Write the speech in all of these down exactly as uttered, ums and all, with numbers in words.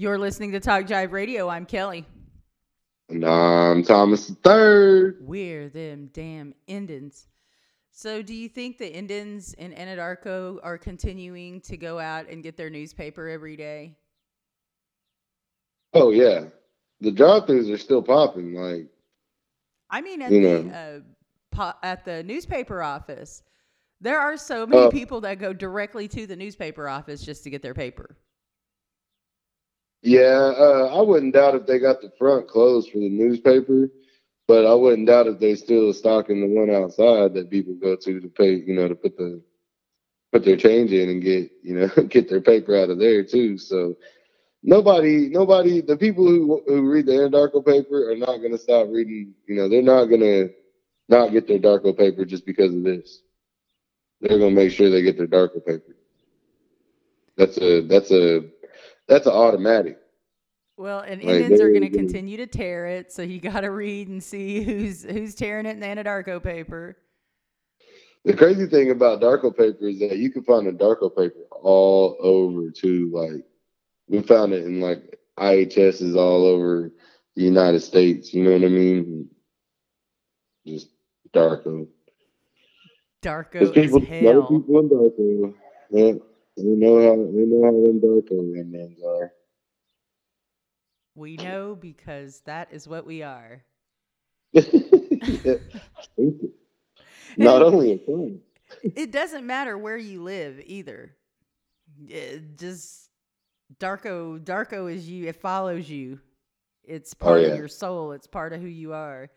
You're listening to Talk Jive Radio. I'm Kelly. And I'm Thomas the third. We're them damn Indians. So do you think the Indians in Anadarko are continuing to go out and get their newspaper every day? Oh, yeah. The drive-thrus are still popping. Like, I mean, at the uh, po- at the newspaper office, there are so many uh, people that go directly to the newspaper office just to get their paper. Yeah, uh, I wouldn't doubt if they got the front closed for the newspaper, but I wouldn't doubt if they still stocking the one outside that people go to to pay, you know, to put the put their change in and get, you know, get their paper out of there too. So nobody, nobody, the people who who read the Anadarko paper are not going to stop reading. You know, they're not going to not get their Darko paper just because of this. They're going to make sure they get their Darko paper. That's a that's a That's an automatic. Well, and like, Indians are going to continue to tear it, so you got to read and see who's who's tearing it in the Anadarko paper. The crazy thing about Darko paper is that you can find a Darko paper all over, too. Like, we found it in, like, I H S is all over the United States. You know what I mean? Just Darko. Darko is people, hell. A lot of people in Darko, yeah. We know how we know how them Darko Indians are. We know because that is what we are. Yeah. Not only in fun. It doesn't matter where you live either. It just Darko Darko is you. It follows you. It's part oh, yeah. of your soul. It's part of who you are.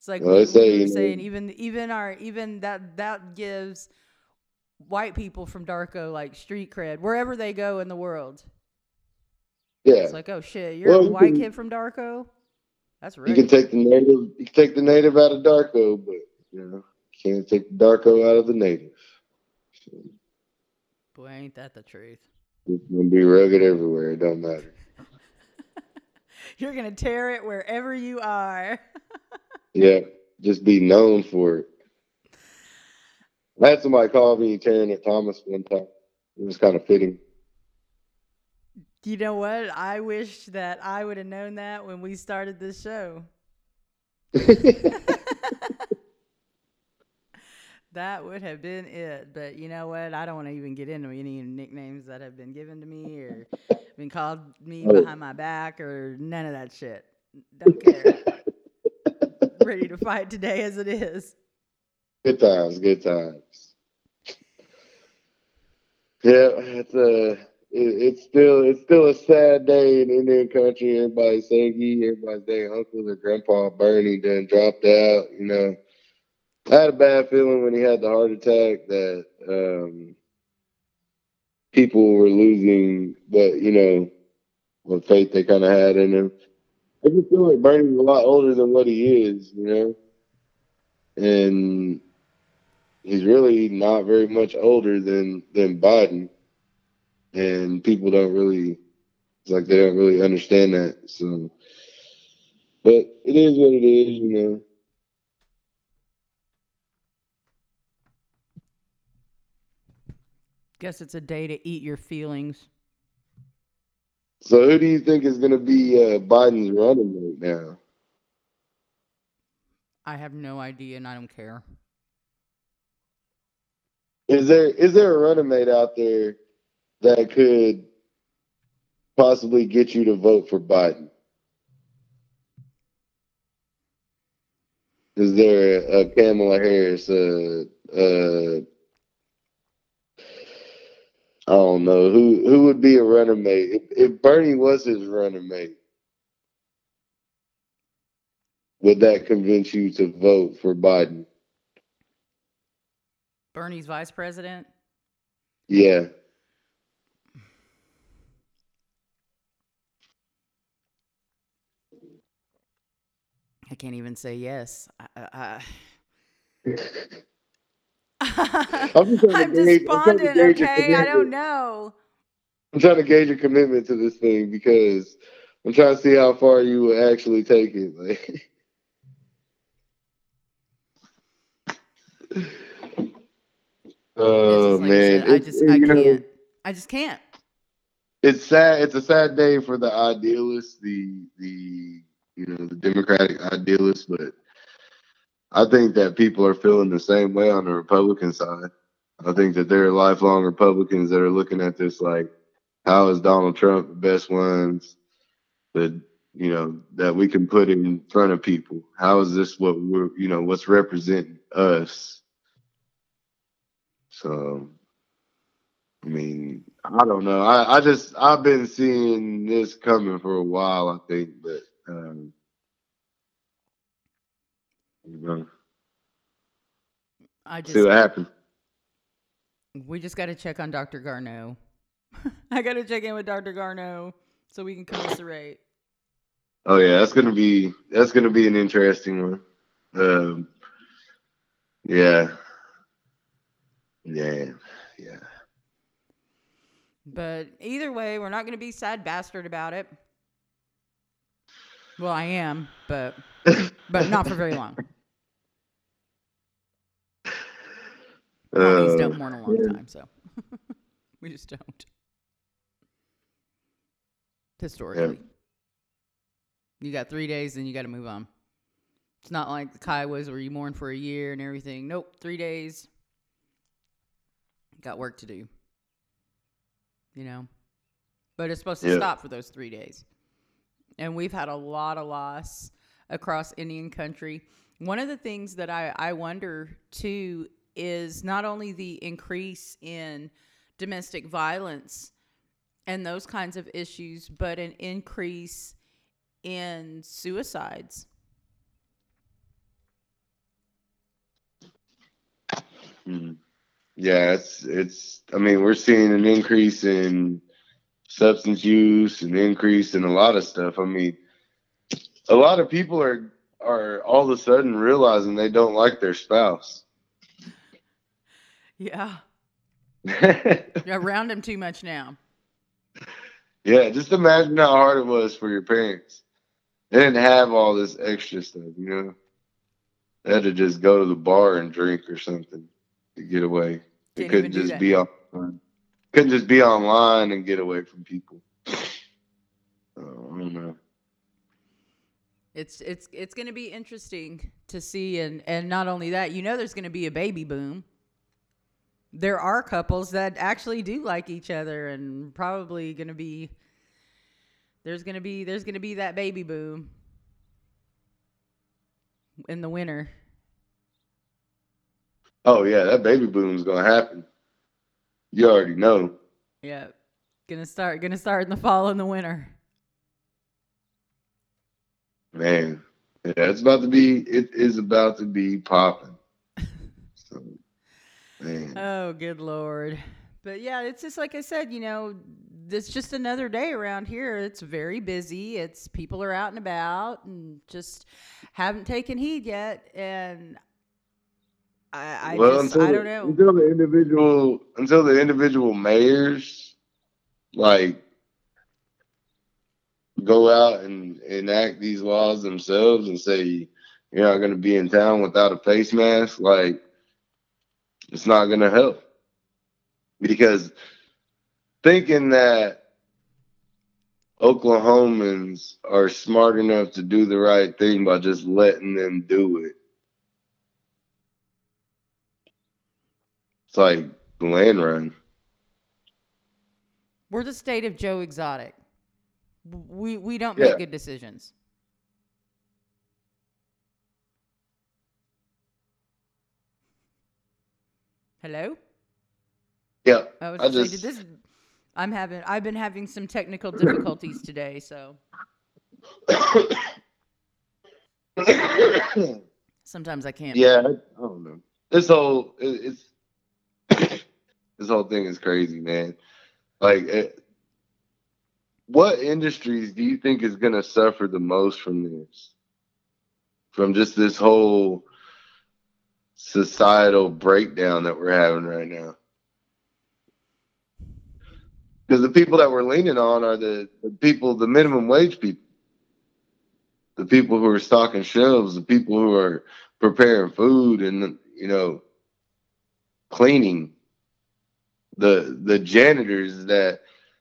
It's like well, we, say, we were saying. Know, even even our even that that gives. White people from Darko, like street cred, wherever they go in the world. Yeah, it's like, oh shit, you're well, a white you can, kid from Darko. That's right. You can take the native, you can take the native out of Darko, but you know, can't take the Darko out of the native. So, boy, ain't that the truth? It's gonna be rugged everywhere. It don't matter. You're gonna tear it wherever you are. Yeah, just be known for it. I had somebody call me tearing at Thomas one time. It was kind of fitting. You know what? I wish that I would have known that when we started this show. That would have been it. But you know what? I don't want to even get into any nicknames that have been given to me or been called me behind my back or none of that shit. Don't care. Ready to fight today as it is. Good times, good times. Yeah, it's a, it, it's still it's still a sad day in Indian country. Everybody's saggy, everybody's saying uncle or grandpa Bernie done dropped out, you know. I had a bad feeling when he had the heart attack that um, people were losing what, you know, what faith they kind of had in him. I just feel like Bernie's a lot older than what he is, you know. And he's really not very much older than, than Biden. And people don't really, it's like they don't really understand that. So, but it is what it is, you know. Guess it's a day to eat your feelings. So who do you think is going to be uh, Biden's running mate now? I have no idea, and I don't care. Is there is there a running mate out there that could possibly get you to vote for Biden? Is there a, a Kamala Harris? Uh, uh, I don't know who who would be a running mate if, if Bernie was his running mate. Would that convince you to vote for Biden? Bernie's vice president? Yeah. I can't even say yes. I, I, I... I'm, just I'm gauge, despondent, I'm okay? I don't know. I'm trying to gauge your commitment to this thing because I'm trying to see how far you would actually take it. Like... Oh, man. I just, I can't. I just can't. it's sad. It's a sad day for the idealists, the the you know the Democratic idealists, but I think that people are feeling the same way on the Republican side. I think that there are lifelong Republicans that are looking at this like, how is Donald Trump the best ones that you know that we can put in front of people? How is this what we're you know what's representing us? So, I mean, I don't know. I, I just I've been seeing this coming for a while, I think, but um, you know, I just see what happens. We just got to check on Doctor Garneau. I got to check in with Doctor Garneau so we can commiserate. Oh yeah, that's gonna be that's gonna be an interesting one. Um, yeah, yeah, yeah. But either way, we're not gonna be sad bastard about it. Well, I am, but but not for very long. Homies uh, don't mourn a long yeah. time, so we just don't. Historically. Yeah. You got three days, then you got to move on. It's not like the Kiowas where you mourn for a year and everything. Nope, three days. Got work to do. You know? But it's supposed to yeah. stop for those three days. And we've had a lot of loss across Indian country. One of the things that I, I wonder, too, is not only the increase in domestic violence and those kinds of issues, but an increase in suicides. Mm-hmm. Yeah, it's, it's, I mean, we're seeing an increase in substance use, an increase in a lot of stuff. I mean, a lot of people are, are all of a sudden realizing they don't like their spouse. Yeah. Around them too much now. Yeah, just imagine how hard it was for your parents. They didn't have all this extra stuff, you know. They had to just go to the bar and drink or something to get away. They couldn't just be online. Couldn't just be online and get away from people. So, I don't know. It's it's it's going to be interesting to see, and and not only that, you know, there's going to be a baby boom. There are couples that actually do like each other, and probably going to be there's going to be there's going to be that baby boom in the winter. Oh yeah, that baby boom is going to happen. You already know. Yeah. Going to start going to start in the fall and the winter. Man, yeah, it's about to be it is about to be popping. So man. Oh, good Lord. But yeah, it's just like I said, you know, it's just another day around here. It's very busy. It's people are out and about and just haven't taken heed yet. And I, I well, just, I don't the, know. Until the individual, until the individual mayors, like, go out and enact these laws themselves and say, you're not going to be in town without a face mask, like, it's not going to help. Because thinking that Oklahomans are smart enough to do the right thing by just letting them do it. It's like the land run. We're the state of Joe Exotic. We we don't yeah. make good decisions. Hello? Yeah. I was I just, did this, I'm having I've been having some technical difficulties today, so sometimes I can't. Yeah, I don't know. This whole it's this whole thing is crazy, man. Like, it, what industries do you think is going to suffer the most from this? From just this whole societal breakdown that we're having right now? Because the people that we're leaning on are the, the people, the minimum wage people, the people who are stocking shelves, the people who are preparing food and, you know, cleaning, the the janitors that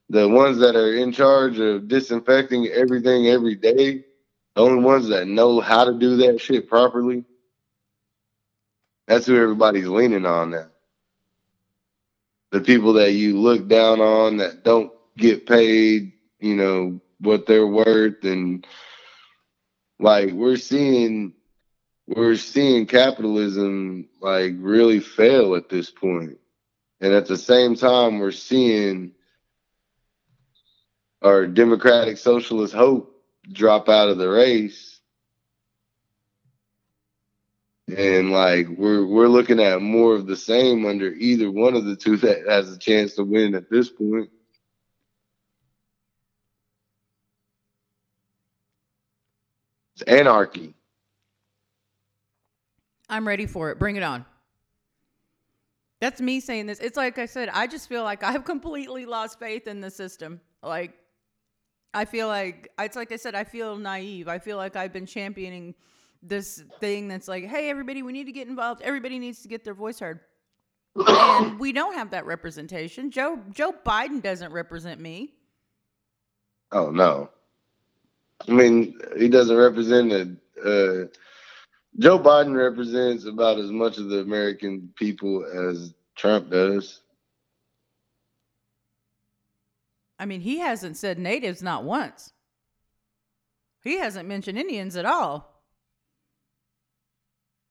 the ones that are in charge of disinfecting everything every day, the only ones that know how to do that shit properly, that's who everybody's leaning on now. The people that you look down on that don't get paid, you know, what they're worth. And like we're seeing, we're seeing capitalism like really fail at this point. And at the same time, we're seeing our democratic socialist hope drop out of the race. And like we're we're looking at more of the same under either one of the two that has a chance to win at this point. It's anarchy. I'm ready for it. Bring it on. That's me saying this. It's like I said, I just feel like I've completely lost faith in the system. Like I feel like it's like I said, I feel naive. I feel like I've been championing this thing that's like, hey, everybody, we need to get involved. Everybody needs to get their voice heard. And we don't have that representation. Joe Joe Biden doesn't represent me. Oh, no. I mean, he doesn't represent a, uh, Joe Biden represents about as much of the American people as Trump does. I mean, he hasn't said natives not once. He hasn't mentioned Indians at all.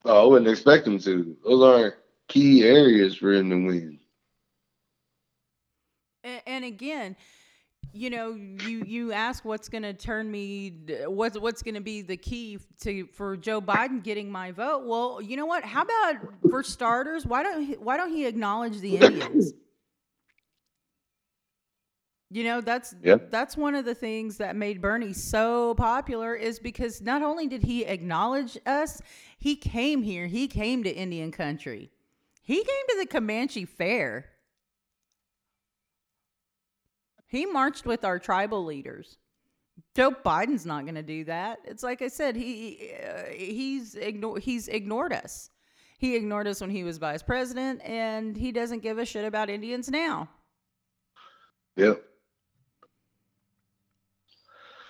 Oh, I wouldn't expect him to. Those aren't key areas for him to win. And, and again, you know, you, you ask what's going to turn me, what's what's going to be the key to for Joe Biden getting my vote? Well, you know what? How about for starters, why don't he, why don't he acknowledge the Indians? You know, that's yep. that's one of the things that made Bernie so popular is because not only did he acknowledge us, he came here. He came to Indian country. He came to the Comanche Fair. He marched with our tribal leaders. Joe Biden's not going to do that. It's like I said, he uh, he's igno- he's ignored us. He ignored us when he was vice president, and he doesn't give a shit about Indians now. Yep.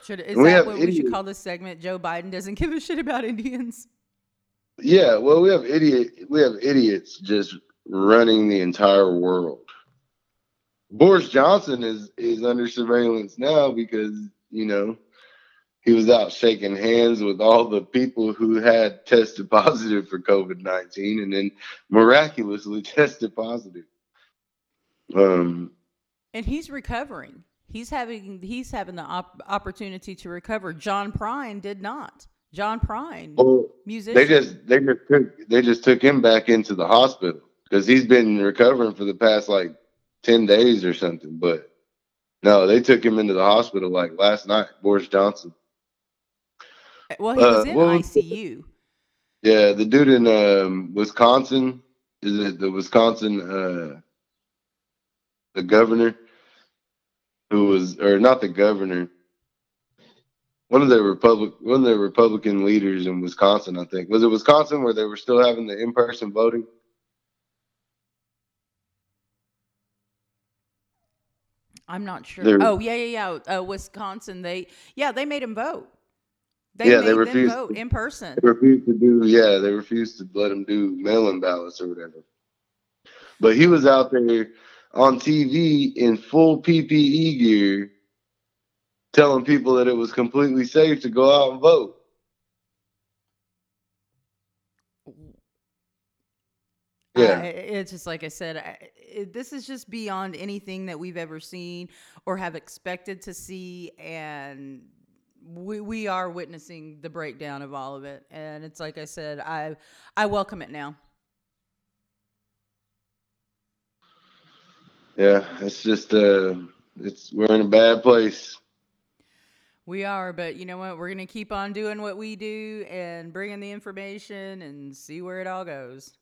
Should, is that what we should call this segment? Joe Biden doesn't give a shit about Indians. Yeah, well, we have idiot, we have idiots just running the entire world. Boris Johnson is is under surveillance now because, you know, he was out shaking hands with all the people who had tested positive for covid nineteen and then miraculously tested positive. Um, and he's recovering. He's having he's having the op- opportunity to recover. John Prine did not. John Prine, well, musician. They just they just took they just took him back into the hospital because he's been recovering for the past like ten days or something. But no, they took him into the hospital like last night. Boris Johnson. Well, he was uh, in well, I C U. Yeah, the dude in um, Wisconsin is it the Wisconsin uh, the governor. Who was, or not the governor, one of the Republic, one of the Republican leaders in Wisconsin, I think. Was it Wisconsin where they were still having the in-person voting? I'm not sure. They're, oh, yeah, yeah, yeah. Uh, Wisconsin, they, yeah, they made him vote. They yeah, made they refused, them vote in person. They refused to do, yeah, they refused to let him do mail-in ballots or whatever. But he was out there on T V in full P P E gear telling people that it was completely safe to go out and vote. Yeah. Uh, it's just like I said, I, it, this is just beyond anything that we've ever seen or have expected to see. And we, we are witnessing the breakdown of all of it. And it's like I said, I, I welcome it now. Yeah, it's just, uh, it's we're in a bad place. We are, but you know what? We're going to keep on doing what we do and bringing the information and see where it all goes.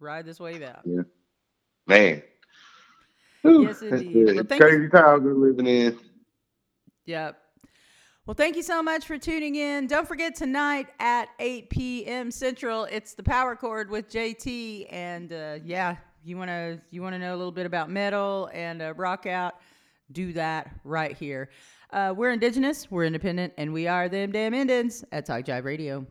Ride this wave out. Yeah. Man. Whew, yes, indeed. Well, crazy times we're living in. Yep. Well, thank you so much for tuning in. Don't forget tonight at eight p.m. Central, it's the Power Chord with J T. And uh, yeah. You want to you want to know a little bit about metal and uh, rock out, do that right here. Uh, we're indigenous, we're independent, and we are them damn Indians at Talk Jive Radio.